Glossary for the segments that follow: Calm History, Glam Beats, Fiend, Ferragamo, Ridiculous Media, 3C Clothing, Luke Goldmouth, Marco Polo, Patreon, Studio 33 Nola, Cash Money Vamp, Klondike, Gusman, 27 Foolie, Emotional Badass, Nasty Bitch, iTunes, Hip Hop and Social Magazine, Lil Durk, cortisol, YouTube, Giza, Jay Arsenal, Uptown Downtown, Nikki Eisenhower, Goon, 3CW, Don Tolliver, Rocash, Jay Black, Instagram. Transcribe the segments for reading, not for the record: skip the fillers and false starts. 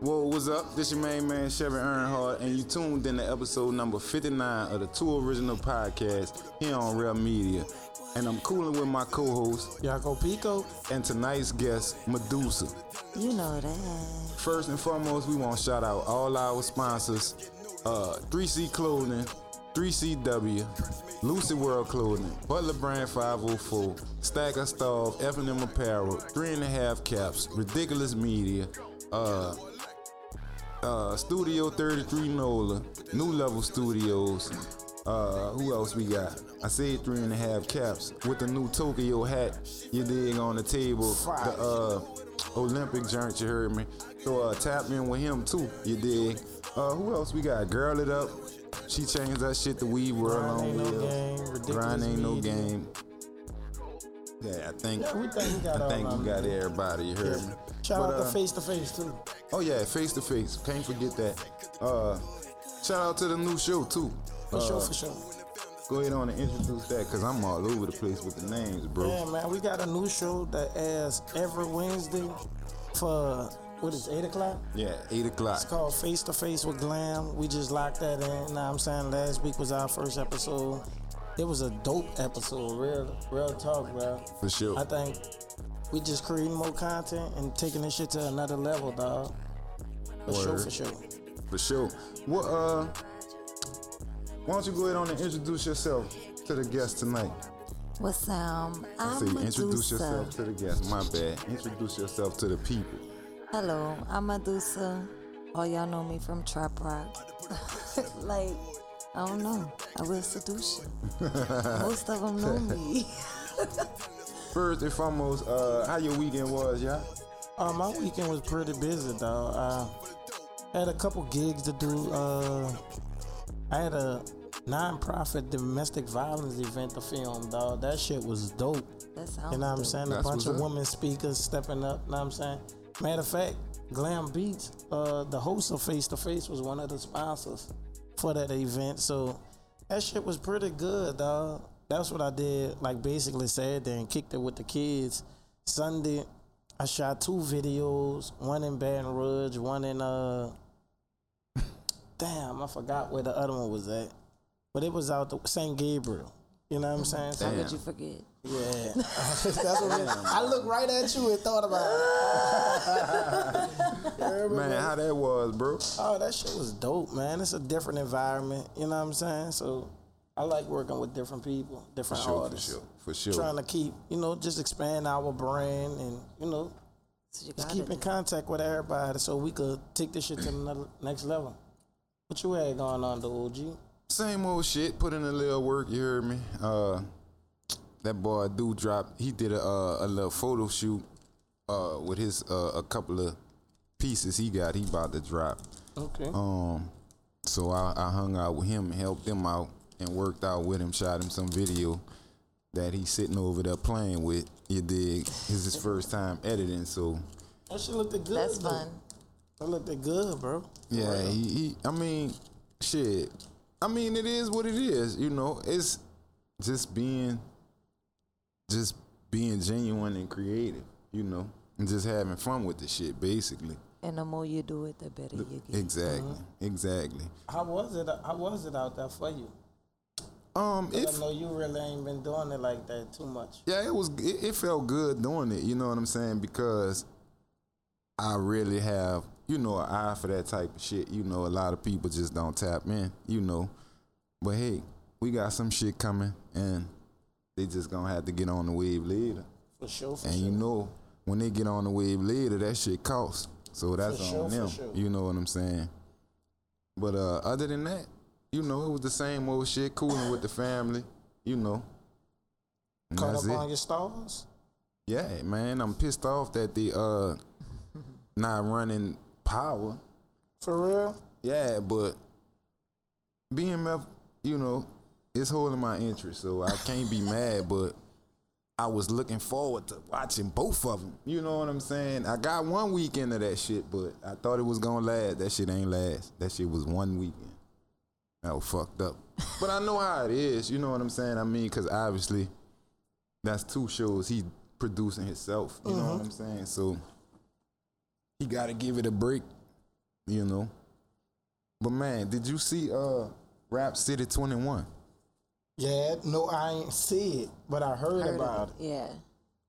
Well, what's up? This your main man, Chevy Earnhardt, and you tuned in to episode number 59 of the Two Original Podcast here on Real Media. And I'm cooling with my co-host, Yako Pico, and tonight's guest, Medusa. You know that. First and foremost, we want to shout out all our sponsors, 3C Clothing, 3CW, Lucy World Clothing, Butler Brand 504, Stack of Stoff, F&M Apparel, 3 and a Half Caps, Ridiculous Media, Studio 33 Nola, New Level Studios. Who else we got? I said 3 and a Half Caps with the new Tokyo hat. You dig, on the table. The Olympic joint, you heard me. So tap in with him too, you dig. Who else we got? Girl It Up. She changed that shit to Weed World on wheels. Grind Ain't No Game. Yeah, I think we got everybody, you heard me. Shout out to Face to Face too. Oh yeah, Face to Face. Can't forget that. Shout out to the new show too. For sure. Go ahead on and introduce that, because I'm all over the place with the names, bro. Yeah, man, we got a new show that airs every Wednesday for, 8 o'clock? Yeah, 8 o'clock. It's called Face to Face with Glam. We just locked that in. Now I'm saying last week was our first episode. It was a dope episode, real talk, bro. For sure. I think we just creating more content and taking this shit to another level, dog. For sure. What, why don't you go ahead on and introduce yourself to the guest tonight? What's I'm Medusa. Introduce yourself to the guest. My bad. Introduce yourself to the people. Hello, I'm Medusa. Oh, y'all know me from Trap Rock. Like, I don't know. I will seduce you. Most of them know me. First and foremost, how your weekend was, y'all? My weekend was pretty busy, dog. I had a couple gigs to do. I had a non-profit domestic violence event to film, dog. That shit was dope. That sounds, you know what I'm saying? Dope. A bunch of women speakers stepping up, you know what I'm saying? Matter of fact, Glam Beats, the host of Face to Face, was one of the sponsors for that event. So that shit was pretty good, dog. That's what I did, like basically Saturday, and kicked it with the kids. Sunday, I shot 2 videos, one in Baton Rouge, one in damn, I forgot where the other one was at. But it was out to St. Gabriel. You know what I'm saying? Damn. How could you forget? Yeah. That's what I looked right at you and thought about it. Man, how that was, bro? Oh, that shit was dope, man. It's a different environment. You know what I'm saying? So I like working with different people, different artists. For sure. Trying to keep, just expand our brand and, just keep in contact with everybody so we could take this shit to the next level. What you had going on, the OG? Same old shit. Put in a little work, you heard me. That boy Dude dropped. He did a little photo shoot with his a couple of pieces he got. He about to drop. Okay. So I hung out with him and helped him out and worked out with him. Shot him some video that he's sitting over there playing with. You dig? It's his first time editing, so that shit looked good. That's fun. That looked good, bro. Yeah, he I mean, shit. I mean, it is what it is, It's just being genuine and creative, and just having fun with the shit, basically. And the more you do it, the better you get. Exactly, mm-hmm. Exactly. How was it out there for you? I know you really ain't been doing it like that too much. Yeah, it was. It felt good doing it. You know what I'm saying? Because I really have, an eye for that type of shit. A lot of people just don't tap in, But hey, we got some shit coming, and they just gonna have to get on the wave later. For sure. When they get on the wave later, that shit costs. So that's on them. Sure. You know what I'm saying? But other than that, it was the same old shit, cooling with the family, Caught up on your stars? Yeah, man, I'm pissed off that the not running power. For real? Yeah, but BMF, it's holding my interest, so I can't be mad, but I was looking forward to watching both of them. You know what I'm saying? I got one weekend of that shit, but I thought it was going to last. That shit ain't last. That shit was one weekend. how fucked up. But I know how it is, you know what I'm saying? I mean, because obviously that's two shows he producing himself, you know what I'm saying? So he got to give it a break, you know? But man, did you see Rap City 21? Yeah, no, I ain't see it, but I heard about it. Yeah.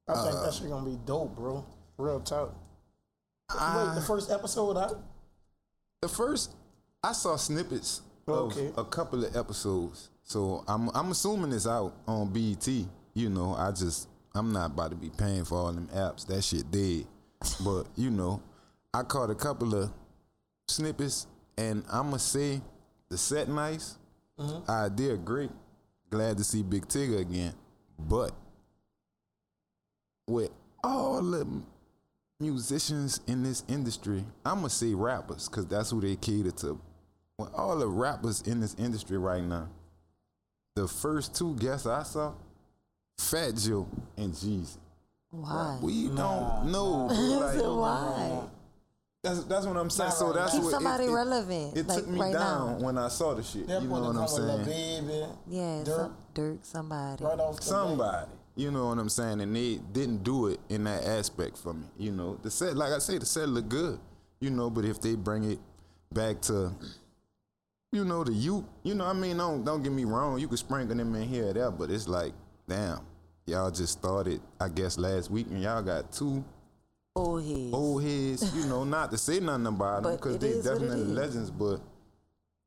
I think that shit gonna be dope, bro. Real talk. Wait, the first episode out? The first, I saw snippets of a couple of episodes. So I'm assuming it's out on BET. You know, I'm not about to be paying for all them apps. That shit dead. But, you know, I caught a couple of snippets, and I'ma say the set nice. Idea great. Glad to see Big Tigger again. But with all the musicians in this industry, I'ma say rappers, because that's who they cater to. With all the rappers in this industry right now, the first two guests I saw, Fat Joe and Jeezy. Why? We don't know. Like, why? That's what I'm saying. So that's keep what somebody relevant. It like took me right down now. When I saw the shit. That you know what I'm saying? Baby, yeah, Dirk, somebody. Right off somebody. You know what I'm saying? And they didn't do it in that aspect for me. You know, the set, like I say, the set look good. You know, but if they bring it back to, you know, the youth, you know, I mean, don't get me wrong. You can sprinkle them in here or there, but it's like, damn, y'all just started, I guess, last week, and y'all got two old heads, you know, not to say nothing about them, because they definitely legends, but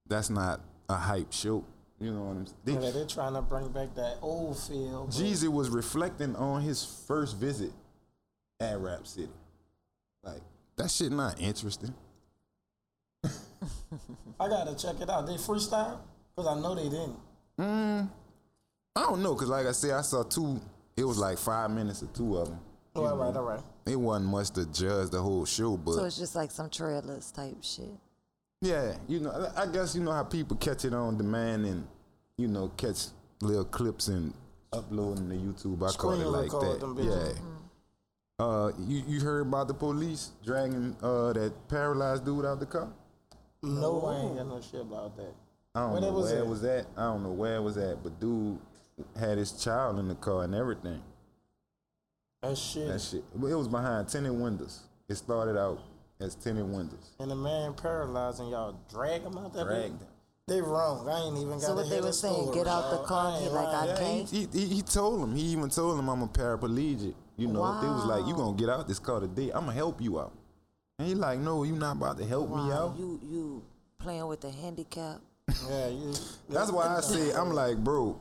that's not a hype show. You know what I'm saying? Yeah, they're trying to bring back that old feel. Jeezy was reflecting on his first visit at Rap City. Like, that shit not interesting. I gotta check it out. They freestyle? Because I know they didn't. I don't know, because like I said, I saw two, it was like 5 minutes or two of them. All right. It wasn't much to judge the whole show, but... So it's just like some trailers type shit. Yeah, you know, I guess you know how people catch it on demand and, you know, catch little clips and upload them to YouTube. I call it like that. Yeah. You heard about the police dragging that paralyzed dude out the car? No, I ain't got no shit about that. I don't know where it was at, but dude... had his child in the car and everything. That shit. Well, it was behind tinted windows. It started out as tinted windows. And the man paralyzed and y'all drag him out that bed? They wrong. I ain't even got so what they were saying, get out the car. He like, I can't. He told him. He even told him, I'm a paraplegic. You know, they was like, you gonna get out this car today. I'm gonna help you out. And he like, no, you not about to help me out. You playing with the handicap. Yeah, you. That's why I say, I'm like, bro,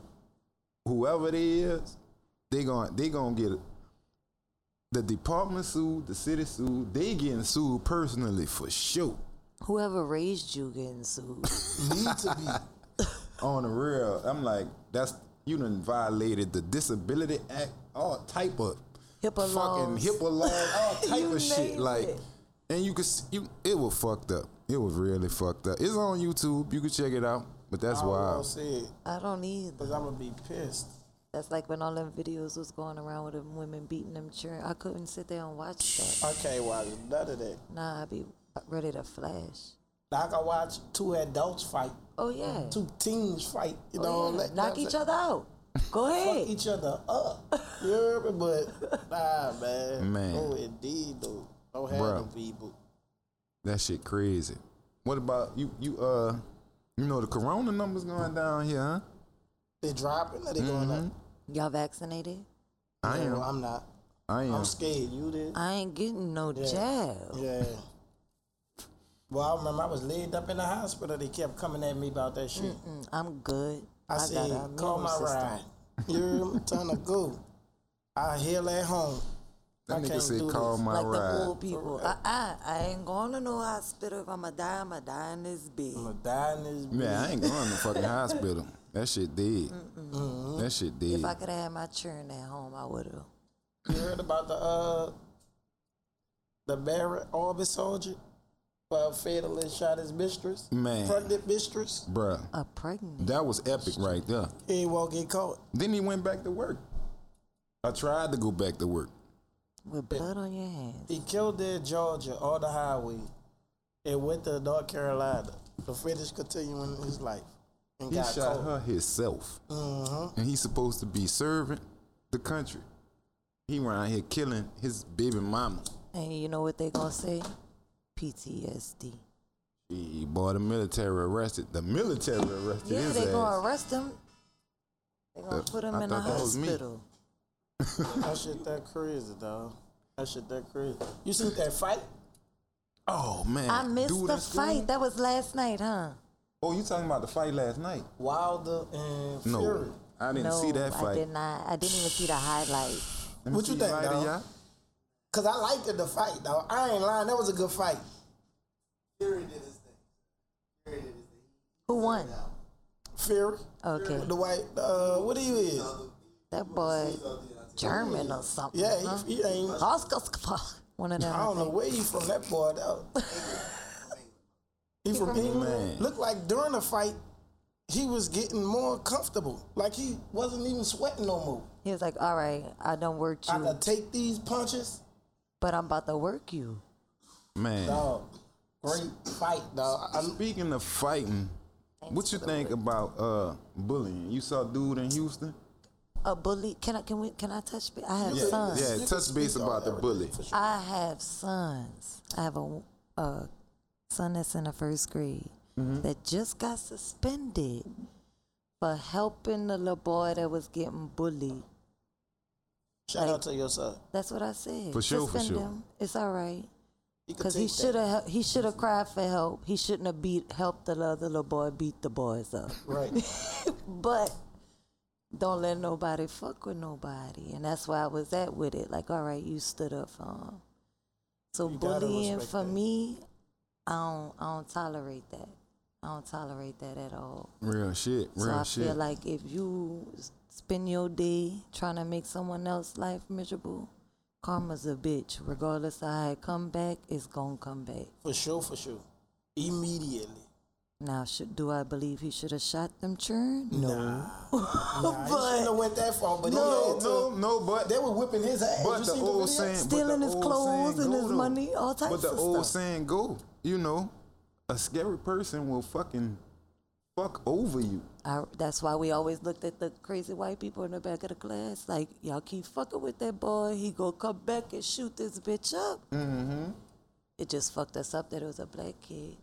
whoever it is, they gonna get it. The department sued, the city sued, they getting sued personally for sure. Whoever raised you getting sued. Need to be on the real. I'm like, you done violated the Disability Act, all type of HIPAA laws. Fucking HIPAA laws, all type of shit. Like it. And it was fucked up. It was really fucked up. It's on YouTube. You can check it out. But that's wild. I don't either. Because I'm going to be pissed. That's like when all them videos was going around with them women beating them children. I couldn't sit there and watch that. I can't watch none of that. Nah, I'd be ready to flash. I can watch two adults fight. Oh, yeah. Two teens fight. You know, yeah. Knock each other out. Go ahead. Fuck each other up. You hear me? But, nah, man. Oh, indeed, though. Don't have no people. That shit crazy. What about you? You know, the corona numbers going down here, huh? They dropping or they going up? Y'all vaccinated? I am. No, I'm not. I am. I'm scared. You did? I ain't getting no jab. Yeah. Well, I remember I was laid up in the hospital. They kept coming at me about that shit. I'm good. I said, call my ride. You're time to go. I heal at home. That nigga said, call my ride. Like the old people. I ain't going to no hospital. If I'm going to die, I'm going to die in this bed. Man, I ain't going to no fucking hospital. That shit dead. That shit dead. If I could have had my children at home, I would have. You heard about the Barrett Orbit soldier? Fatally shot his mistress? Man. Pregnant mistress? Bruh. A pregnant. That was epic right there. He won't get caught. Then he went back to work. I tried to go back to work. With blood on your hands. He killed there in Georgia on the highway and went to North Carolina to finish continuing his life. And he got shot her himself. Mm-hmm. And he's supposed to be serving the country. He around here killing his baby mama. And you know what they gonna say? PTSD. Boy, the military arrested. The military arrested his ass. Yeah, they gonna arrest him. They gonna put him in the hospital. That shit that crazy, dog. That shit that crazy. You see that fight? Oh, man. I missed the fight. That was last night, huh? Oh, you talking about the fight last night? Wilder and Fury. No, I didn't see that fight. I did not. I didn't even see the highlight. What you think, dog? Because I liked the fight, dog. I ain't lying. That was a good fight. Fury did his thing. Who won? Fury. Okay. The white, what he is? That boy, German or something. Yeah, he ain't. Oscar, one of them. I don't know where he from, that boy, though. He from England. Looked like during the fight, he was getting more comfortable. Like he wasn't even sweating no more. He was like, all right, I done worked you. I'm going to take these punches. But I'm about to work you. Man. Dog, great fight, dog. Speaking of fighting, what you think about bullying? You saw a dude in Houston? A bully? Can I touch? I have sons. Yeah, touch base about the bully. I have sons. I have a son that's in the first grade that just got suspended for helping the little boy that was getting bullied. Shout out to your son. That's what I said. For sure, suspend him. It's all right. Because he should have cried for help. He shouldn't have helped the other little boy beat the boys up. Right. But don't let nobody fuck with nobody. And that's why I was at with it. Like, all right, you stood up for him. So you bullying for me, I don't tolerate that. I don't tolerate that at all. Real shit. So I feel like if you spend your day trying to make someone else's life miserable, karma's a bitch. Regardless of how it come back, it's gonna come back. For sure. Immediately. Now, do I believe he should have shot them children? No. Nah, he shouldn't have went that far. But but they were whipping his ass. But the old saying, stealing his clothes and his money, all types of stuff. But the old saying go, you know, a scary person will fucking fuck over you. That's why we always looked at the crazy white people in the back of the class. Like, y'all keep fucking with that boy, he gonna come back and shoot this bitch up. Mm-hmm. It just fucked us up that it was a black kid.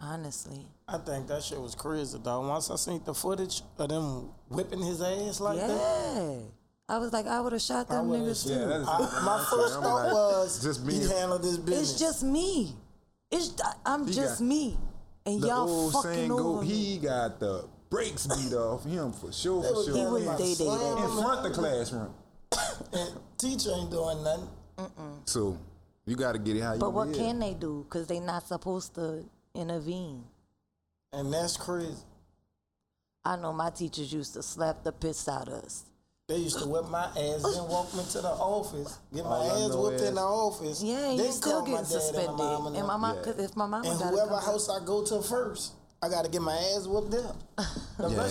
Honestly, I think that shit was crazy, dog. Once I seen the footage of them whipping his ass like that, I was like, I would have shot them niggas too. My first thought was, just me. He handled this business. It's just me. I'm just me. And y'all fucking over me. He got the brakes beat off him for sure. He was in front of the classroom. And teacher ain't doing nothing. Mm-mm. So you got to get it how you. But what can they do? Because they not supposed to intervene. And that's crazy. I know my teachers used to slap the piss out of us. They used to whip my ass and walk me to the office. Get my ass whipped in the office. Yeah, you still getting suspended. And my mom, if my mama got whoever house I go to first, I got to get my ass whipped there.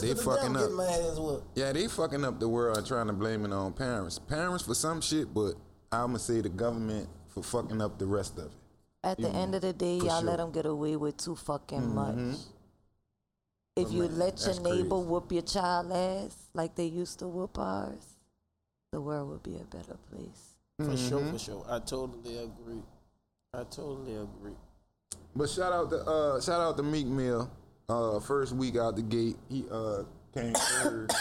They fucking up. My ass whipped. Yeah, they fucking up the world and trying to blame it on parents. Parents for some shit, but I'm going to say the government for fucking up the rest of it. At the end of the day, y'all let them get away with too fucking much. If you let your neighbor whoop your child ass like they used to whoop ours, the world would be a better place. For sure. I totally agree. But shout out to Meek Mill. First week out the gate, he came third,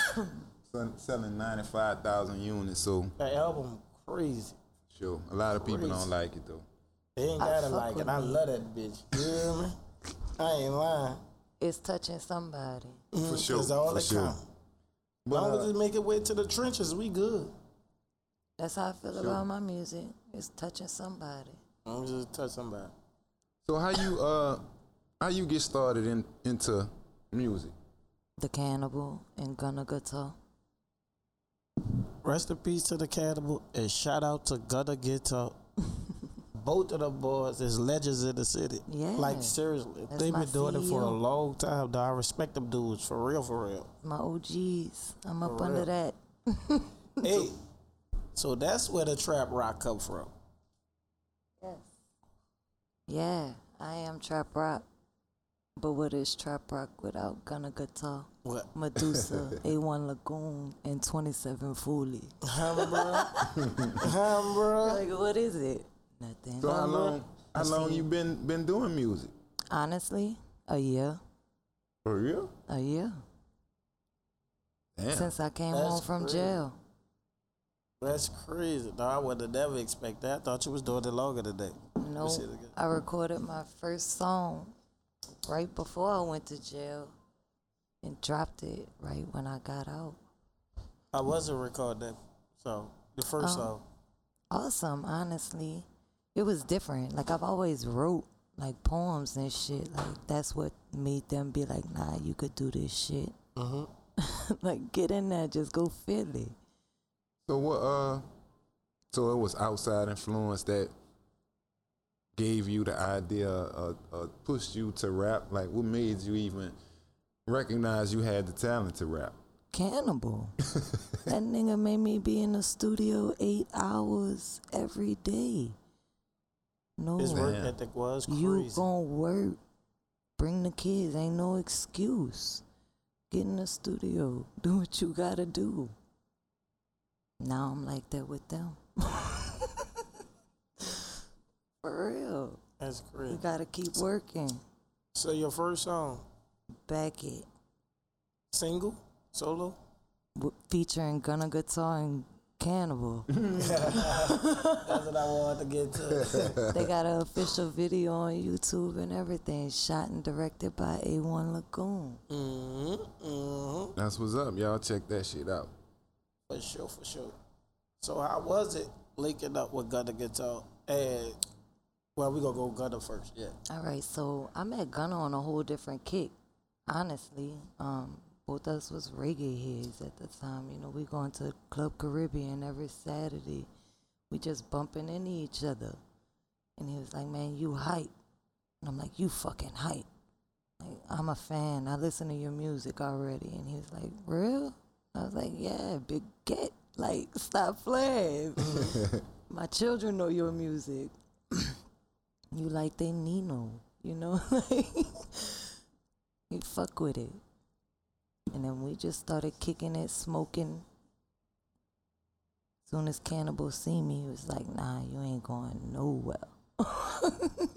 selling 95,000 units. So that album crazy. Sure, a lot of people don't like it though. They ain't gotta like it. I love that bitch. You hear me? I ain't lying. It's touching somebody. For sure. It's all that count. As long as it make it way to the trenches, we good. That's how I feel about my music. It's touching somebody. I'm just touch somebody. So how you get started into music? The Cannibal and Gunna Guitar. Rest in peace to the Cannibal and shout out to Gunna Guitar. Both of the boys is legends in the city. Yeah. Like, seriously. They've been doing it for a long time, though. I respect them dudes, for real. My OGs. I'm up under that. Hey, so that's where the Trap Rock come from. Yes. Yeah, I am Trap Rock. But what is Trap Rock without Gunna Guitar, what? Medusa, A1 Lagoon, and 27 Foolie? Like, what is it? Nothing. So how long you been doing music? Honestly, a year. For real? A year. Damn. Since I came home from jail. That's crazy. No, I would have never expected that. I thought you was doing it longer today. No, I recorded my first song right before I went to jail and dropped it right when I got out. I wasn't recording, so the first song. Awesome, honestly. It was different. Like, I've always wrote, like, poems and shit. Like, that's what made them be like, nah, you could do this shit. Mm-hmm. Like, get in there, just go feel it. So what? So it was outside influence that gave you the idea, pushed you to rap. Like, what made you even recognize you had the talent to rap? Cannibal. That nigga made me be in the studio 8 hours every day. No, his work ethic was crazy. You gonna work? Bring the kids. Ain't no excuse. Get in the studio. Do what you gotta do. Now I'm like that with them. For real. That's great. You gotta keep working. So your first song? Back It. Single? Solo? Featuring Gunna Guitar and Cannibal. That's what I wanted to get to. They got an official video on YouTube and everything, shot and directed by A1 Lagoon. Mm-hmm, mm-hmm. That's what's up. Y'all check that shit out. For sure, for sure. So how was it linking up with Gunna Guitar? And, well, we gonna go Gunna first, yeah. All right, so I met Gunna on a whole different kick, honestly. Both us was reggae heads at the time. You know, we going to Club Caribbean every Saturday. We just bumping into each other. And he was like, man, you hype. And I'm like, you fucking hype. Like, I'm a fan. I listen to your music already. And he was like, real? I was like, yeah, big get. Like, stop playing. My children know your music. You like they Nino, you know? Like, you fuck with it. And then we just started kicking it, smoking. As soon as Cannibal see me, he was like, nah, you ain't going nowhere.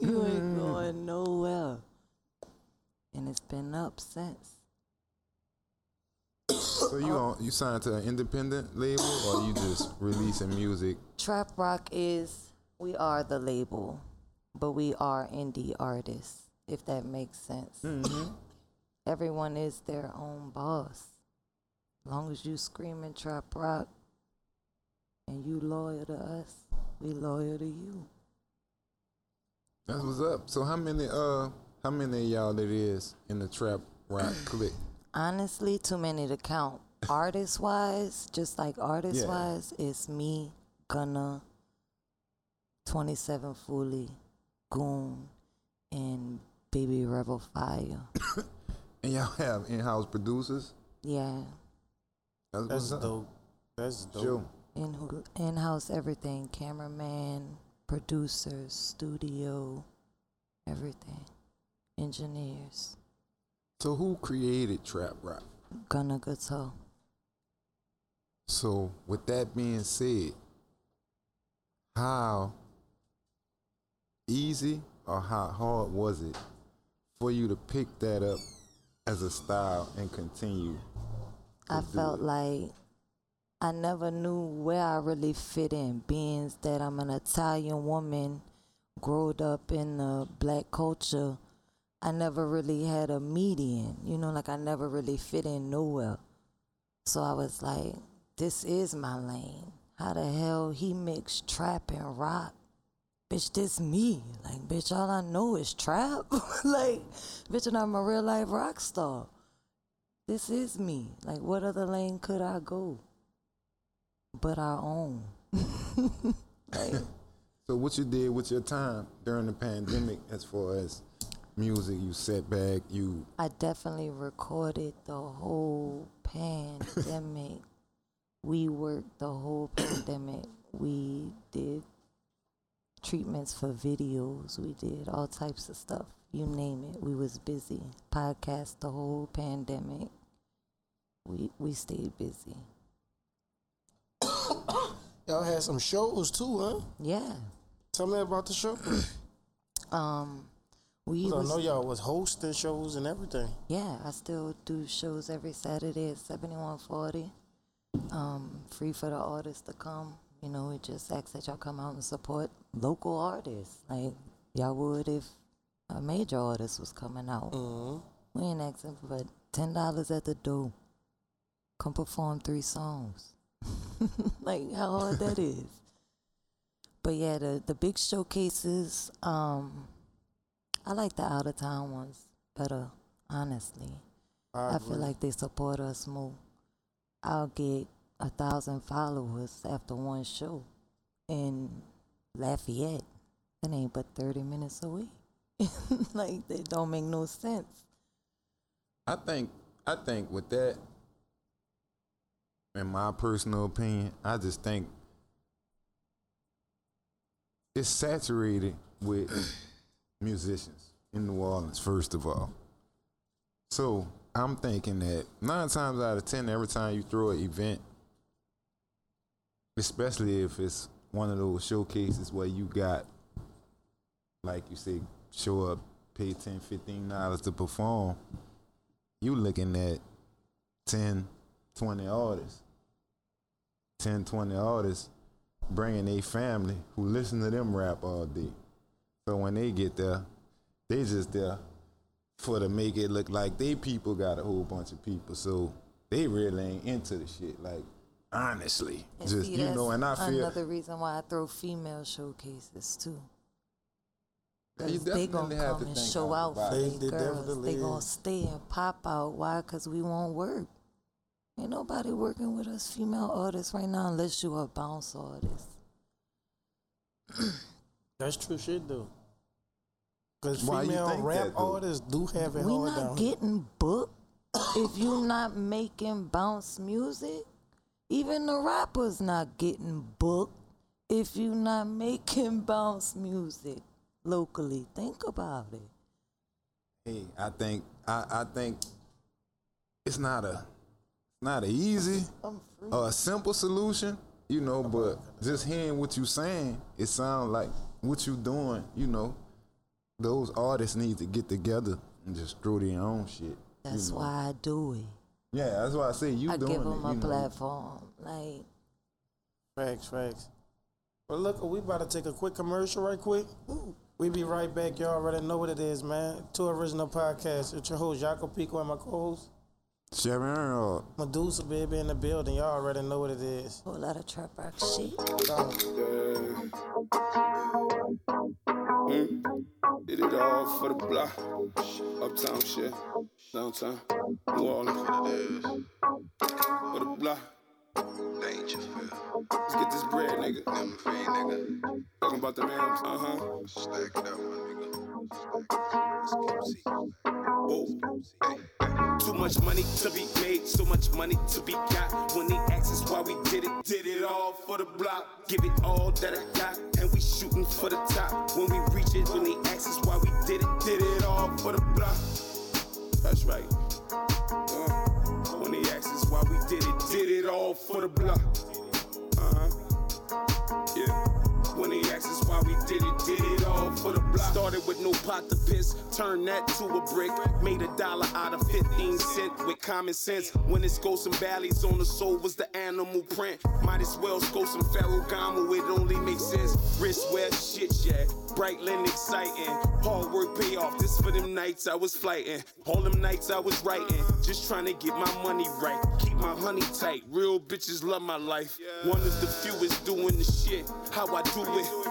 You ain't going nowhere. And it's been up since. So you signed to an independent label, or you just releasing music? Trap Rock we are the label, but we are indie artists, if that makes sense. Mm-hmm. Everyone is their own boss. As long as you screaming Trap Rock and you loyal to us, we loyal to you. That's what's up. So how many of y'all that is in the Trap Rock clique? Honestly, too many to count. Artist-wise, it's me, Gunna, 27 Foolie, Goon, and Baby Rebel Fire. And y'all have in-house producers? Yeah. That's dope. That's dope. In-house everything. Cameraman, producers, studio, everything. Engineers. So who created Trap Rock? Gunna Guitar. So with that being said, how easy or how hard was it for you to pick that up as a style and continue? I felt like I never knew where I really fit in, being that I'm an Italian woman, growed up in the black culture. I never really had a median, you know, like I never really fit in nowhere. So I was like, this is my lane. How the hell he mixed trap and rock? Bitch, this me. Like, bitch, all I know is trap. Like, bitch, and I'm a real life rock star. This is me. Like, what other lane could I go but our own? Like, so what you did with your time during the pandemic as far as music, you set back, you... I definitely recorded the whole pandemic. We worked the whole pandemic. We did treatments for videos, we did all types of stuff, You name it, we was busy. Podcast the whole pandemic. We stayed busy. Y'all had some shows too, huh? Yeah. Tell me about the show. I know y'all was hosting shows and everything. Yeah, I still do shows every Saturday at 7140. Free for the artists to come. You know, we just ask that y'all come out and support local artists. Like y'all would if a major artist was coming out. Mm-hmm. We ain't asking for $10 at the door. Come perform 3 songs. Like how hard that is. But yeah, the big showcases, I like the out of town ones better, honestly. I feel like they support us more. I'll get 1,000 followers after one show in Lafayette. That ain't but 30 minutes away. Like that don't make no sense. I think with that, in my personal opinion, I just think it's saturated with musicians in New Orleans, first of all. So I'm thinking that 9 times out of 10, every time you throw an event, especially if it's one of those showcases where you got, like you say, show up, pay $10, $15 to perform, you looking at 10, 20 artists. 10, 20 artists bringing their family who listen to them rap all day. So when they get there, they just there for to make it look like they people got a whole bunch of people. So they really ain't into the shit, like, honestly. And just, see, you know, and I feel... another reason why I throw female showcases, too. Because they going to come and show out for their girls. They going to stay and pop out. Why? Because we won't work. Ain't nobody working with us female artists right now unless you a bounce artist. That's true shit, though. Because female rap artists do have it hard down. We not getting booked if you not making bounce music. Even the rappers not getting booked if you not making bounce music locally. Think about it. Hey, I think it's not an easy or a simple solution, you know, but just hearing what you saying, it sounds like what you doing, you know, those artists need to get together and just throw their own shit. That's why I do it. Yeah, that's why I say you doing it. I give them a platform. Like, facts. Well, look, we about to take a quick commercial right quick. Ooh. We be right back. Y'all already know what it is, man. 2 Original Podcast. It's your host, Yako Pico, and my co-host, Chevy Earnhardt. Medusa, baby, in the building. Y'all already know what it is. A whole lot of trap rock shit. Did it all for the block. Uptown shit. Downtown. New Orleans. For the block. Danger, feel. Let's get this bread, nigga. Them free, nigga. Talking about the rams, Stack it up, my nigga. Stack it up. Let's keep too much money to be made, so much money to be got. When they ask us why we did it all for the block. Give it all that I got, and we shooting for the top. When we reach it, when they ask us why we did it all for the block. That's right. When they ask us why we did it all for the block. Yeah. When they ask us why we did it all for the block. Started with no pot to piss, turned that to a brick. Made $1 out of 15 cents with common sense. When it's ghosts and valleys on the soul was the animal print. Might as well go some Ferragamo, it only makes sense. Wrist wear shit, yeah. Brightland exciting. Hard work payoff, this for them nights I was flighting. All them nights I was writing. Just trying to get my money right. Keep my honey tight, real bitches love my life. One of the few is doing the shit, how I do it.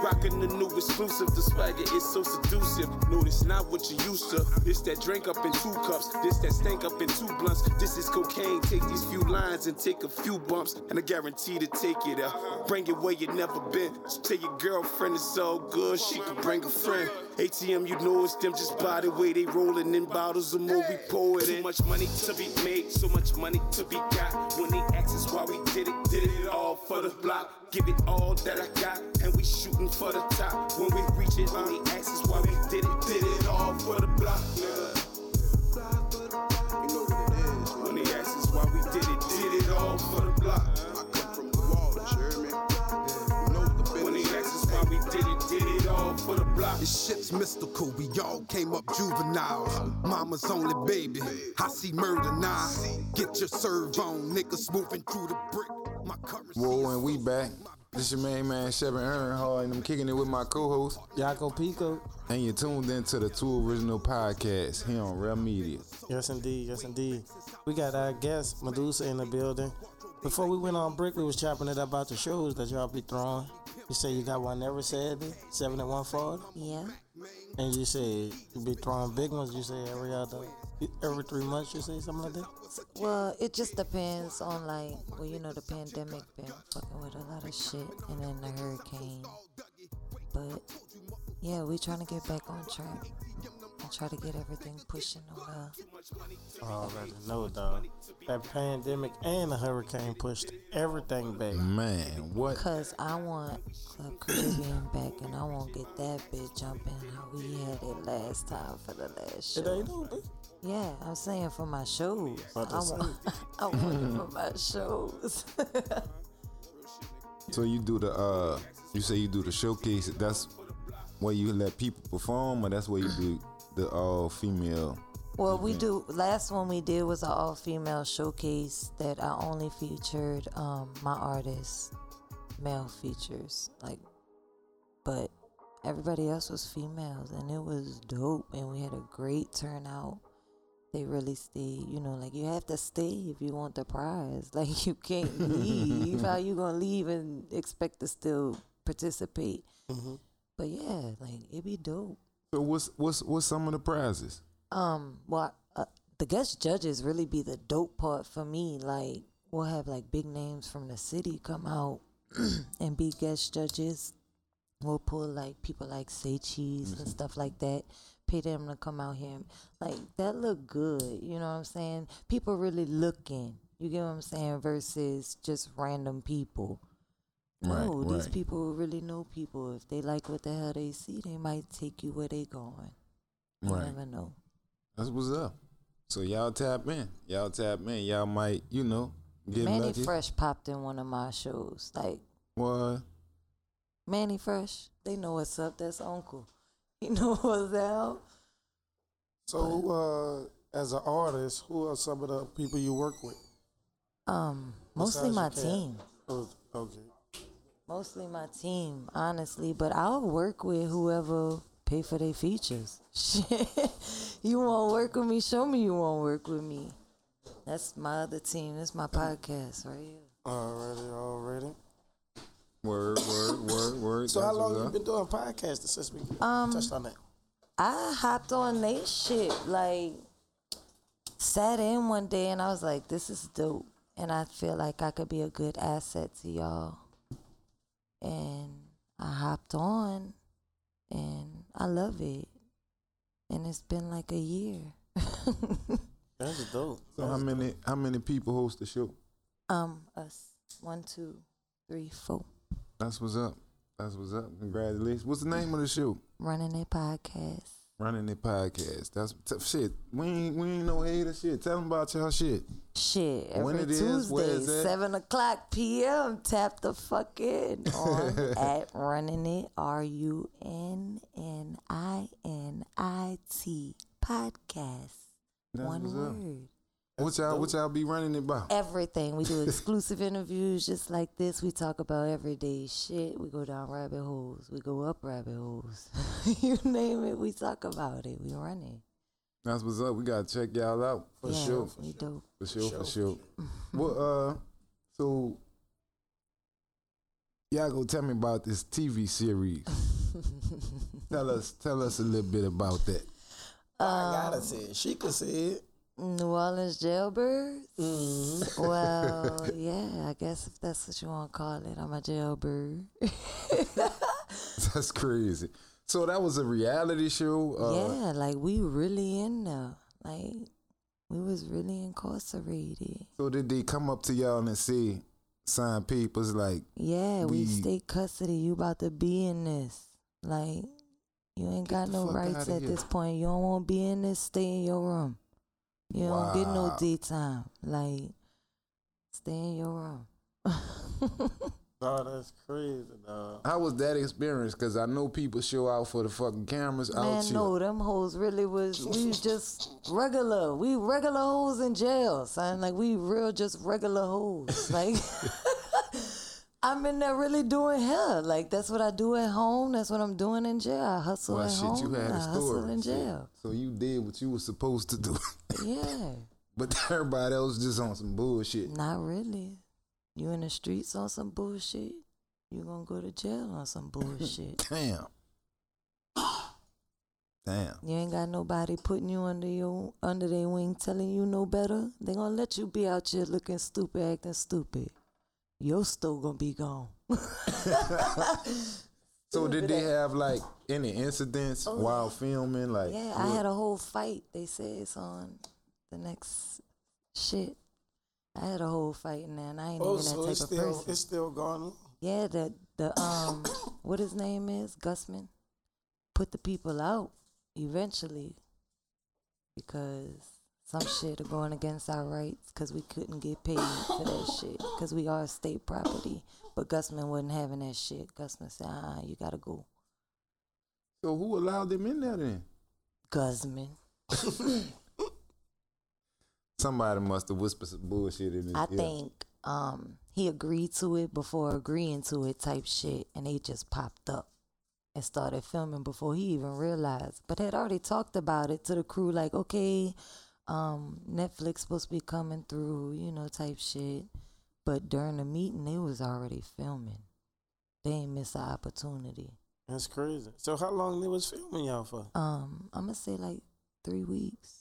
Rocking the new exclusive, the swagger is so seductive. No, this not what you used to. This that drink up in 2 cups. This that stank up in 2 blunts. This is cocaine, take these few lines and take a few bumps. And I guarantee to take it up. Bring it where you never been. Just tell your girlfriend it's all good, she can bring a friend. ATM, you know it's them, just by the way they rolling in bottles of more, we pour it in. Too much money to be made, so much money to be got. When they ask us why we did it all for the block. Give it all that I got, and we shooting for the the top. When we reach it, only ask us why we did it all for the block, nigga. You know what it is. When they ask us why we did it all for the block. I come from the wall, Jeremy. You know the business. When they ask us why we did it all for the block. This shit's mystical, we all came up juveniles. Mama's only baby, I see murder now. Get your serve on, niggas moving through the brick. My currency. Whoa, and we back. This your main man, Chevy Earnhardt, and I'm kicking it with my co-host, Yako Pico. And you're tuned in to the two original podcasts here on Real Media. Yes, indeed. Yes, indeed. We got our guest, Medusa, in the building. Before we went on break, we was chopping it up about the shows that y'all be throwing. You say you got one every Saturday, 7 at 1:40? Yeah. And you say you be throwing big ones, you say every other... Every 3 months, you say something like that? Well, it just depends on, like, well, you know, the pandemic been fucking with a lot of shit, and then the hurricane. But, yeah, we trying to get back on track and try to get everything pushing on the... Already know, dog. That pandemic and the hurricane pushed everything back. Man, what? Because I want Club Caribbean back, and I won't get that bitch jumping how we had it last time for the last show. It ain't no bitch. Yeah, I'm saying for my shows. I want it for my shows. So you do the, you say you do the showcase. That's where you let people perform, or that's where you do the all-female? Well, event? We do, last one we did was an all-female showcase that I only featured my artists, male features, like, but everybody else was females, and it was dope, and we had a great turnout. They really stayed, you know, like, you have to stay if you want the prize. Like, you can't leave. How you gonna leave and expect to still participate? Mm-hmm. But yeah, like, it be dope. So what's some of the prizes? The guest judges really be the dope part for me. Like, we'll have like big names from the city come out and be guest judges. We'll pull like people like Say Cheese and stuff like that. Pay them to come out here. Like, that look good, you know what I'm saying? People really looking, you get what I'm saying, versus just random people. Right, no, right. These people really know people. If they like what the hell they see, they might take you where they going. Right. You never know. That's what's up. So y'all tap in. Y'all tap in. Y'all might, you know, get Manny lucky. Fresh popped in one of my shows. Like, what? Manny Fresh, they know what's up. That's Uncle. You know what's out. So, as an artist, who are some of the people you work with? Mostly my team. Oh, okay. Mostly my team, honestly. But I'll work with whoever pay for their features. Shit, you won't work with me? Show me you won't work with me. That's my other team. That's my podcast right here. Already. Word. So how long you been doing podcasting since we touched on that? I hopped on that shit, like, sat in one day and I was like, this is dope. And I feel like I could be a good asset to y'all. And I hopped on and I love it. And it's been like a year. That's dope. So how many people host the show? Us. 1, 2, 3, 4. That's what's up. That's what's up. Congratulations. What's the name of the show? Running It Podcast. Running It Podcast. That's shit. We ain't no hater shit. Tell them about y'all shit. Shit. Every Tuesday, 7:00 p.m. Tap the fuck in on at Running It RUNNINIT Podcast. That's one word. Up. What y'all be running it by? Everything. We do exclusive interviews just like this. We talk about everyday shit. We go down rabbit holes. We go up rabbit holes. You name it, we talk about it. We run it. That's what's up. We gotta check y'all out for sure. We do. For sure. Well, so y'all go tell me about this TV series. Tell us a little bit about that. I gotta say it. She could say it. New Orleans Jailbirds? Mm-hmm. Well, yeah, I guess if that's what you want to call it, I'm a jailbird. That's crazy. So that was a reality show? Yeah, like, we really in there. Like, we was really incarcerated. So did they come up to y'all and say, sign papers, like... Yeah, we stay custody. You about to be in this. Like, you ain't got no rights at this point. You don't want to be in this. Stay in your room. You don't get no daytime. Like, stay in your room. Oh, that's crazy, dog. How was that experience? Because I know people show out for the fucking cameras. Man, them hoes really was, we just regular. We regular hoes in jail, son. Like, we real just regular hoes. Like, I'm in there really doing hell. Like, that's what I do at home. That's what I'm doing in jail. I hustle at home. You had a story in jail. So you did what you were supposed to do. Yeah. But everybody else just on some bullshit. Not really. You in the streets on some bullshit, you gonna go to jail on some bullshit. Damn. You ain't got nobody putting you under their wing telling you no better. They gonna let you be out here looking stupid, acting stupid. Your store gonna be gone. So did they have like any incidents while filming? Like, yeah, I had a whole fight. They said it's on the next shit. I had a whole fight in there, and I ain't even that type of person. It's still going on? Yeah, the what his name is, Gusman, put the people out eventually because some shit are going against our rights because we couldn't get paid for that shit because we are state property. But Gusman wasn't having that shit. Gusman said, you got to go. So who allowed them in there then? Gusman. Somebody must have whispered some bullshit in his ear. I think he agreed to it before agreeing to it type shit, and they just popped up and started filming before he even realized. But had already talked about it to the crew, like, okay, Netflix supposed to be coming through, you know, type shit. But during the meeting, they was already filming. They ain't miss an opportunity. That's crazy. So how long they was filming y'all for? I'm going to say like 3 weeks.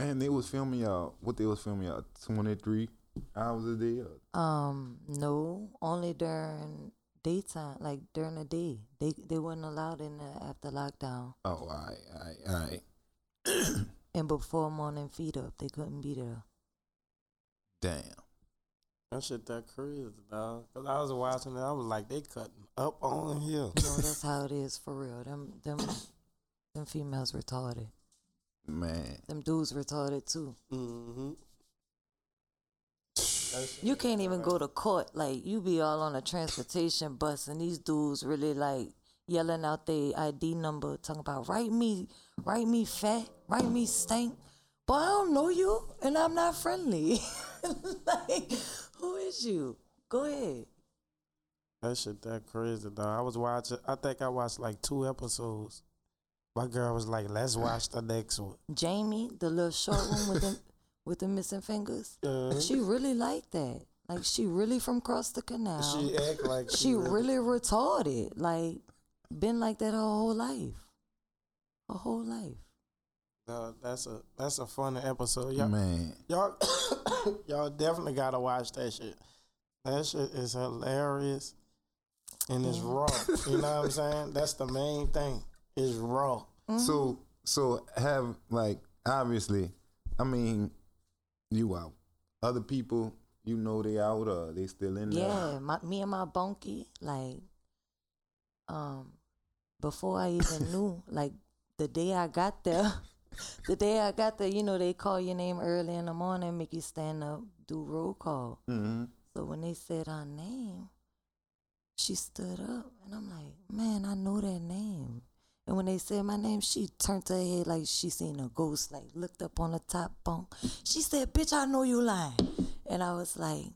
And they was filming y'all, 23 hours a day? No, only during daytime, like during the day. They weren't allowed in there after lockdown. Oh, all right. And before morning feed up, they couldn't be there. Damn. That shit that crazy, dog. Because I was watching it, I was like, they cutting up on here. No, that's how it is, for real. Them females retarded. Man. Them dudes retarded too. Mm-hmm. You can't even go to court. Like, you be all on a transportation bus and these dudes really like yelling out their ID number, talking about write me fat, write me stank. But I don't know you and I'm not friendly. Like, who is you? Go ahead. That shit that crazy, dog. I think I watched like 2 episodes. My girl was like, let's watch the next one. Jamie, the little short one with the missing fingers. She really liked that. Like, she really from across the canal. She act like she really retarded. Like, been like that her whole life. Her whole life. That's a funny episode. Y'all, man. Y'all definitely gotta watch that shit. That shit is hilarious. And it's raw. You know what I'm saying? That's the main thing. Is raw. Mm-hmm. So have, like, obviously, I mean, you out. Other people, you know, they out or they still in there. Yeah, me and my bonky, like, before I even knew, like, the day I got there, you know, they call your name early in the morning, make you stand up, do roll call. Mm-hmm. So when they said our name, she stood up, and I'm like, man, I know that name. And when they said my name, she turned her head like she seen a ghost, like looked up on the top bunk. She said, bitch, I know you lying. And I was like,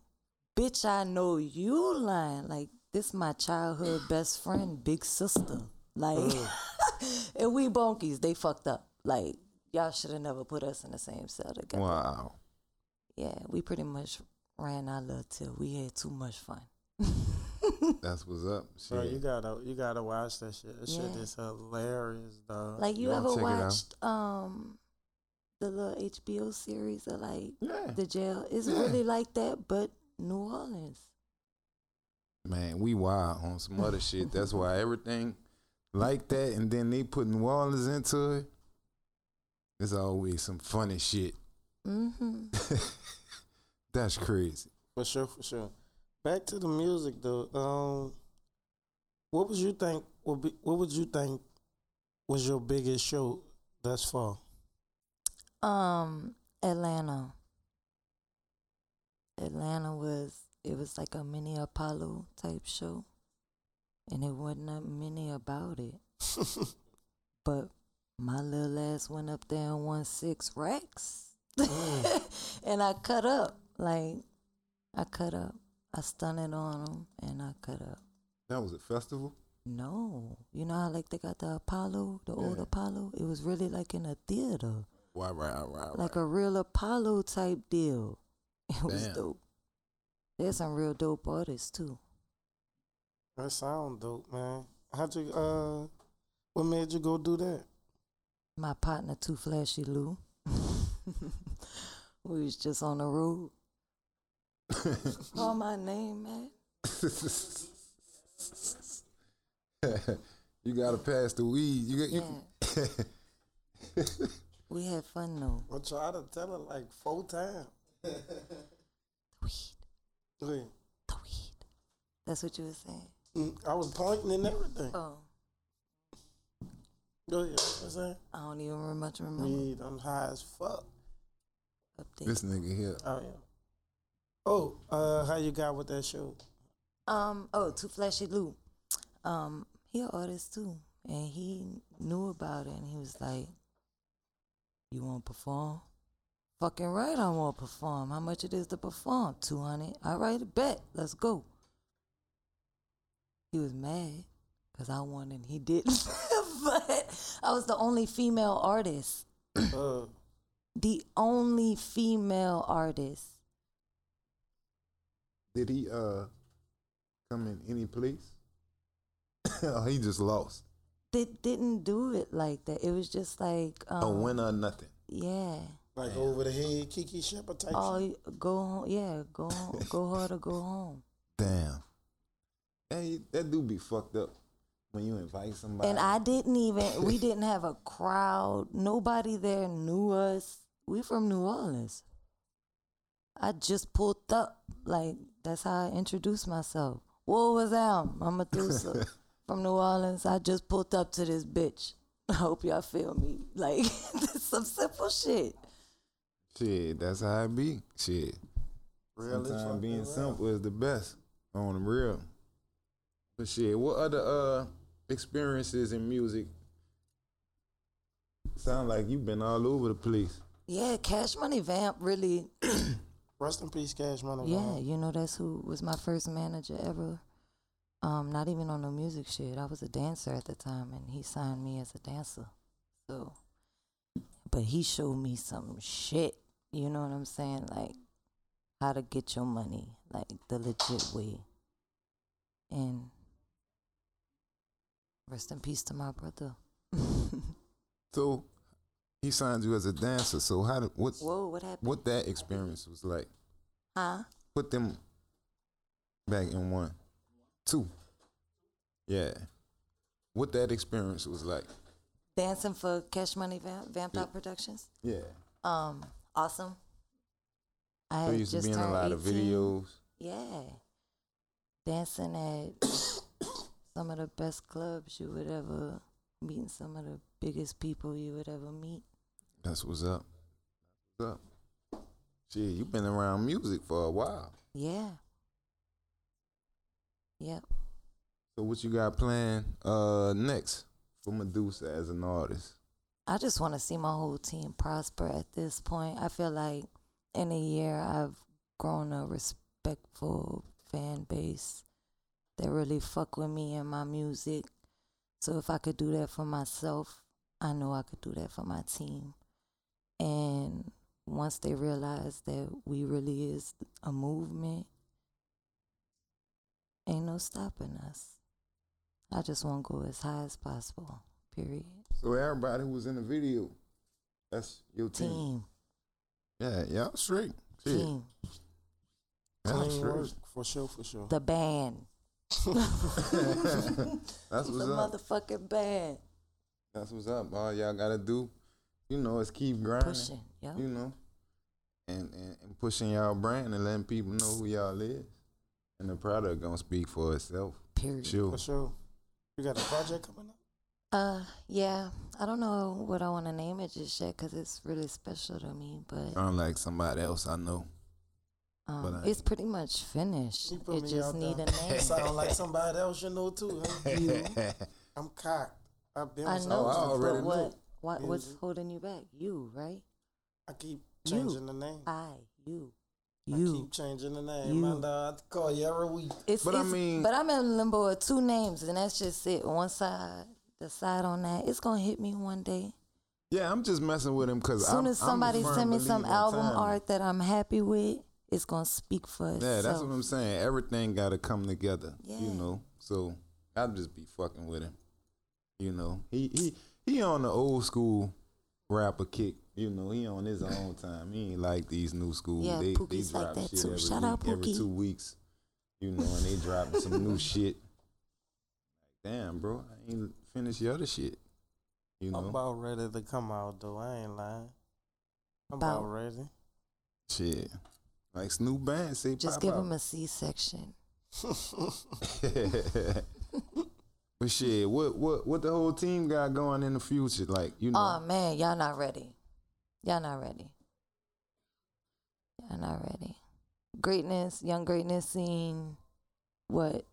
bitch, I know you lying. Like, this my childhood best friend, big sister. Like, and we bonkies, they fucked up. Like, y'all should have never put us in the same cell together. Wow. Yeah, we pretty much ran our love till we had too much fun. That's what's up. Shit. Bro, you gotta watch that shit. That shit is hilarious, dog. Like, you ever watched the little HBO series of, like, the jail? It's really like that, but New Orleans. Man, we wild on some other shit. That's why everything like that, and then they put New Orleans into it. It's always some funny shit. Mm-hmm. That's crazy. For sure, for sure. Back to the music, though. What would you think would be? What would you think was your biggest show thus far? Atlanta. Atlanta was like a mini Apollo type show, and it wasn't a mini about it. But my little ass went up there and won 6 racks, and I cut up. I stunted on them, and I cut up. That was a festival? No. You know how, like, they got the Apollo, the old Apollo? It was really, like, in a theater. Right. Like a real Apollo-type deal. It was dope. There's some real dope artists, too. That sound dope, man. How'd you, what made you go do that? My partner, Too Flashy Lou. We was just on the road. Call my name, man. You gotta pass the weed. We had fun though. I tried to tell her like 4 times. The weed. The weed. That's what you were saying. I was pointing and everything. Oh. Go ahead. What's that? I don't even much remember. Weed. I'm high as fuck. Update. This nigga here. Oh yeah. Oh, how you got with that show? Too Flashy Lou. He an artist too, and he knew about it, and he was like, "You want to perform? Fucking right, I want to perform. How much it is to perform? $200. All right, bet. Let's go." He was mad because I won and he didn't, but I was the only female artist. The only female artist. Did he come in any place? Oh, he just lost. They didn't do it like that. It was just like a winner or nothing. Yeah. Like over the head, Kiki Shepard type. Oh, go home. Yeah, go home. Go hard or go home. Damn. Hey, that dude be fucked up when you invite somebody. And I didn't even. We didn't have a crowd. Nobody there knew us. We from New Orleans. I just pulled up. Like, that's how I introduced myself. What was that? I'm Medusa from New Orleans. I just pulled up to this bitch. I hope y'all feel me. Like, some simple shit. Shit, that's how I be. Shit. Real. Sometimes being simple is the best on the real. But shit, what other experiences in music? Sound like you've been all over the place. Yeah, Cash Money Vamp really... Rest in peace, Cash Money. Yeah, you know, that's who was my first manager ever. Not even on no music shit. I was a dancer at the time, and he signed me as a dancer. So, but he showed me some shit. You know what I'm saying? Like, how to get your money, like the legit way. And rest in peace to my brother. So. He signed you as a dancer, so what happened? What that experience was like? Huh? Put them back in 1, 2. Yeah. What that experience was like? Dancing for Cash Money Vamptop Productions? Yeah. Awesome. I had used to be in a lot of videos. Yeah. Dancing at some of the best clubs you would ever, meeting some of the biggest people you would ever meet. That's what's up. What's up? Shit, you've been around music for a while. Yeah. Yep. So what you got planned next for Medusa as an artist? I just want to see my whole team prosper at this point. I feel like in a year I've grown a respectful fan base that really fuck with me and my music. So if I could do that for myself, I know I could do that for my team. And once they realize that we really is a movement, ain't no stopping us. I just want to go as high as possible, period. So everybody who was in the video, that's your team. Yeah, y'all straight. Team. Y'all straight. For sure. The band. That's what's the up. Motherfucking band. That's what's up. All y'all gotta do, you know, is keep grinding. Pushing, yep. You know, and pushing y'all brand and letting people know who y'all is, and the product gonna speak for itself. Period. Sure. For sure. You got a project coming up? Yeah. I don't know what I want to name it just yet because it's really special to me. But unlike somebody else I know. It's pretty much finished. It just need a name. Sound like somebody else you know too. Huh? You. I'm cocked. I know, I already but what's holding you back? You, right? I keep changing the name. I keep changing the name. I call you every week. But I'm in limbo of two names, and that's just it. One side, the side on that, it's gonna hit me one day. Yeah, I'm just messing with him because soon as somebody send me some album art that I'm happy with, it's gonna speak for itself. Yeah, that's what I'm saying. Everything gotta come together, you know. So I'll just be fucking with him. You know, he on the old school rapper kick. You know, he on his own time. He ain't like these new school. Yeah, they drop like shit every 2 weeks. You know, and they dropping some new shit. Like, damn, bro, I ain't finished the other shit. You know, I'm about ready to come out though. I ain't lying. I'm about ready. Shit, like Snoop Band say. Just give him a C-section. But shit, what the whole team got going in the future? Like, you know. Oh man, y'all not ready. Greatness, young greatness seen what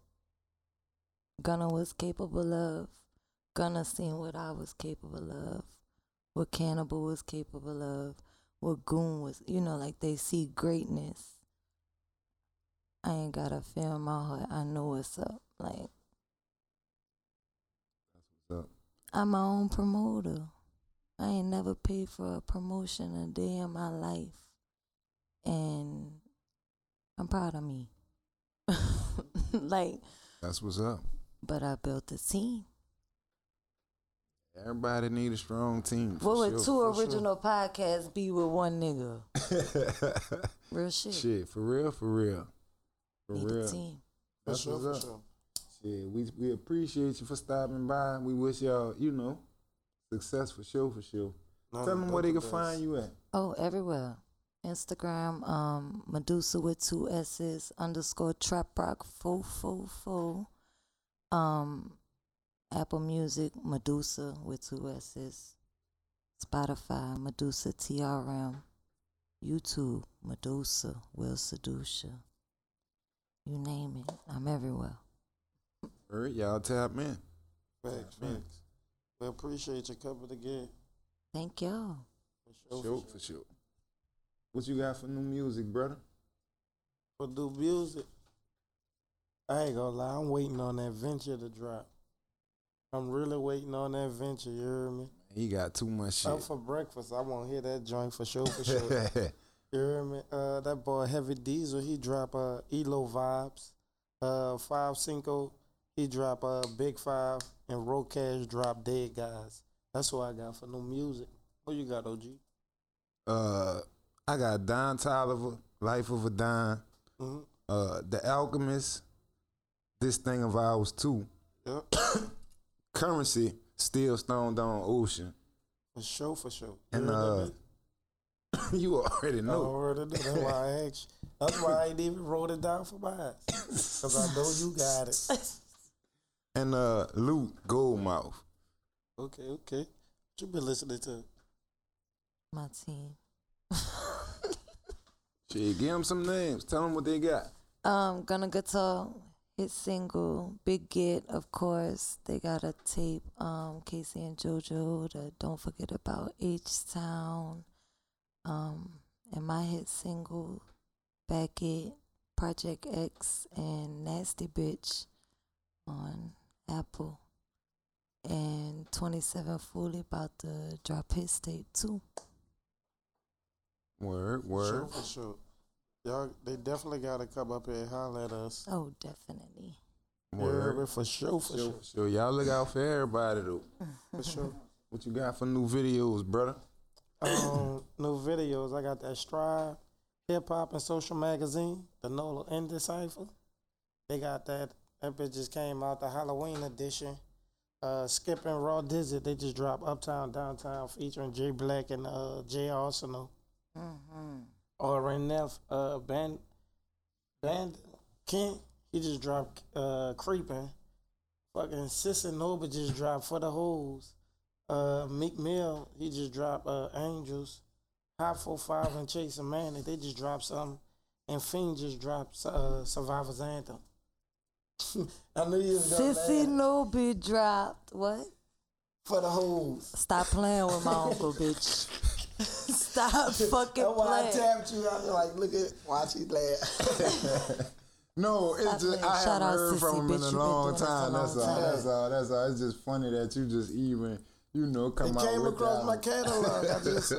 Gunna was capable of. Gunna seen what I was capable of. What Cannibal was capable of. What Goon was, you know, like they see greatness. I ain't gotta feel my heart. I know what's up. Like I'm my own promoter. I ain't never paid for a promotion a day in my life. And I'm proud of me. Like, that's what's up. But I built a team. Everybody need a strong team. What would two original podcasts be with one nigga? Real shit. Shit, for real. Need a team. That's what's up. Yeah, we appreciate you for stopping by. We wish y'all, you know, success for sure. Tell them where they can find you at. Oh, everywhere. Instagram, Medusa with 2 S's _ Trap Rock 444. Apple Music, Medusa with 2 S's. Spotify, Medusa TRM. YouTube, Medusa Will Seduce You. You name it, I'm everywhere. All right, y'all tap in. Thanks. We appreciate you coming again. Thank y'all. For sure. What you got for new music, brother? For new music? I ain't gonna lie, I'm waiting on that Venture to drop. I'm really waiting on that Venture, you hear me? He got too much shit. Up for breakfast, I won't hear that joint for sure. You hear me? That boy Heavy Diesel, he drop Elo Vibes, 5 Cinco. He drop Big Five and Rocash drop Dead Guys. That's what I got for new music. What you got, OG? I got Don Tolliver, Life of a Don, mm-hmm. The Alchemist, This Thing of Ours Too. Yep. Currency, Still Stoned on Ocean. For sure. And you already know. I already know. That's why I asked you. That's why I ain't even wrote it down for my ass. Because I know you got it. And Luke Goldmouth. Okay. What you been listening to? My team. Shit, give them some names. Tell them what they got. Gunna Guitar, hit single, Big Get, of course. They got a tape. Casey and JoJo, the Don't Forget About H-Town. And my hit single, Back It, Project X, and Nasty Bitch on Apple, and 27 Foolie about to drop his tape too. Word. For sure. Y'all, they definitely gotta come up here and holler at us. Oh, definitely. Word. For sure. So y'all look out for everybody though. For sure. What you got for new videos, brother? New videos. I got that Strive Hip Hop and Social Magazine, the Nola Indie Cipher. They got that. That bitch just came out, the Halloween edition. Skipping Raw Dizzy, they just dropped Uptown Downtown featuring Jay Black and Jay Arsenal. Mm-hmm. Or right now, Band King, he just dropped Creeping fucking Sisson Nova just dropped For the Hoes. Meek Mill, he just dropped Angels. Hot 45 and Chase and Manny, they just dropped something. And Fiend just dropped Survivor's Anthem. I knew you was going to Sissy Nobi dropped what? For the Hoes. Stop playing with my uncle, bitch. Stop fucking playing. That's why I tapped you out. Like, look at, watch he laugh. No, it's just, I haven't heard from him in a long time. That's all. That's all. That's all. It's just funny that you just even, you know, come out with that. It came across my catalog. I just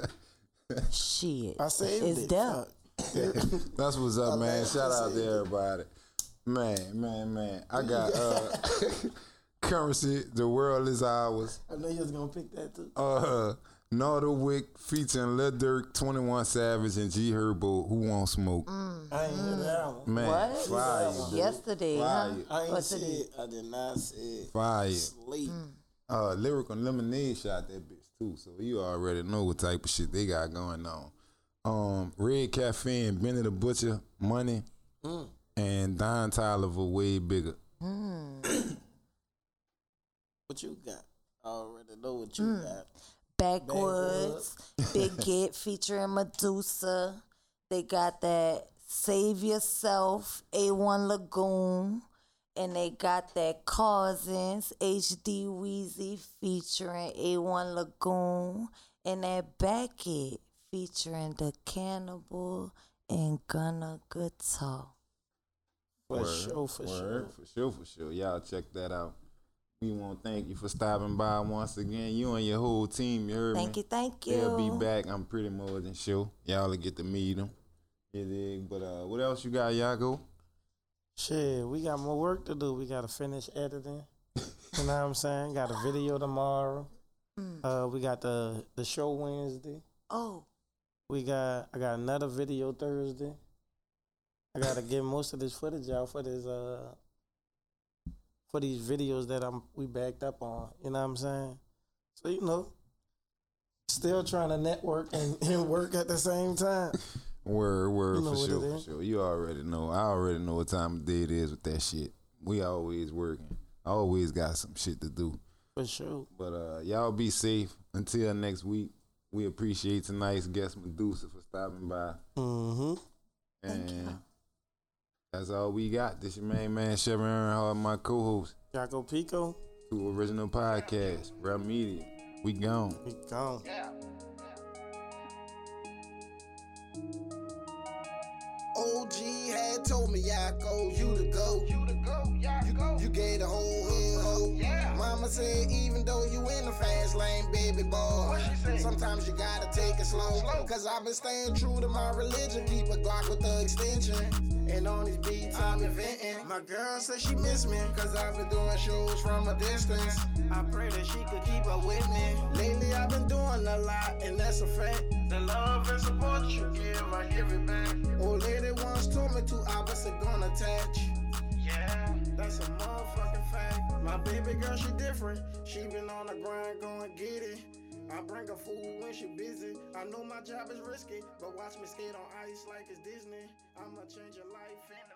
shit. I saved it. It's dope. That's what's up, man. Shout out to everybody. Man. I got Currency, The World Is Ours. I know you was gonna pick that too. Norderwick featuring Lil Durk, 21 Savage, and G Herbo, Who Won't Smoke. I ain't hear that one. Man, what? Fire. Yesterday. Fire. Huh? I ain't see it. I did not see it. Fire. Sleep. Lyrical Lemonade shot that bitch too, so you already know what type of shit they got going on. Red Caffeine, Benny the Butcher, Money, and Don Tolliver, Way Bigger. What you got? I already know what you got. Backwoods, Big Get featuring Medusa. They got that Save Yourself, A1 Lagoon. And they got that Cousins, HD Weezy featuring A1 Lagoon. And that Beckett featuring the Cannibal and Gunna Guitar. For sure. Y'all check that out. We want to thank you for stopping by once again. You and your whole team, you heard me? Thank you. They'll be back. I'm pretty more than sure. Y'all will get to meet them. You dig? But what else you got, Yako? Shit, we got more work to do. We got to finish editing. You know what I'm saying? Got a video tomorrow. We got the show Wednesday. Oh. I got another video Thursday. I got to get most of this footage out for this for these videos that we backed up on, you know what I'm saying? So, you know, still trying to network and work at the same time. Word, you know, for sure. You already know. I already know what time of day it is with that shit. We always working. I always got some shit to do. For sure. But y'all be safe until next week. We appreciate tonight's guest, Medusa, for stopping by. And that's all we got. This your main man, Chevy Earnhardt, my co-host. Yako Pico. Two Original Podcast, Real Media. We gone. Yeah. OG had told me, Yako, you the GOAT. You gave the whole hood hope. Yeah. Mama said, even though you in the fast lane, baby boy, sometimes you gotta take it slow. Cause I've been staying true to my religion. Keep a Glock with the extension. And on these beats I'm inventing. My girl said she miss me, cause I've been doing shows from a distance. I pray that she could keep up with me. Lately I've been doing a lot, and that's a fact. The love and support you give, I give it back. Old lady once told me 2 hours are gonna attach. Yeah, that's a motherfucking fact. My baby girl, she different. She been on the grind, going get it. I bring her food when she busy. I know my job is risky, but watch me skate on ice like it's Disney. I'ma change your life.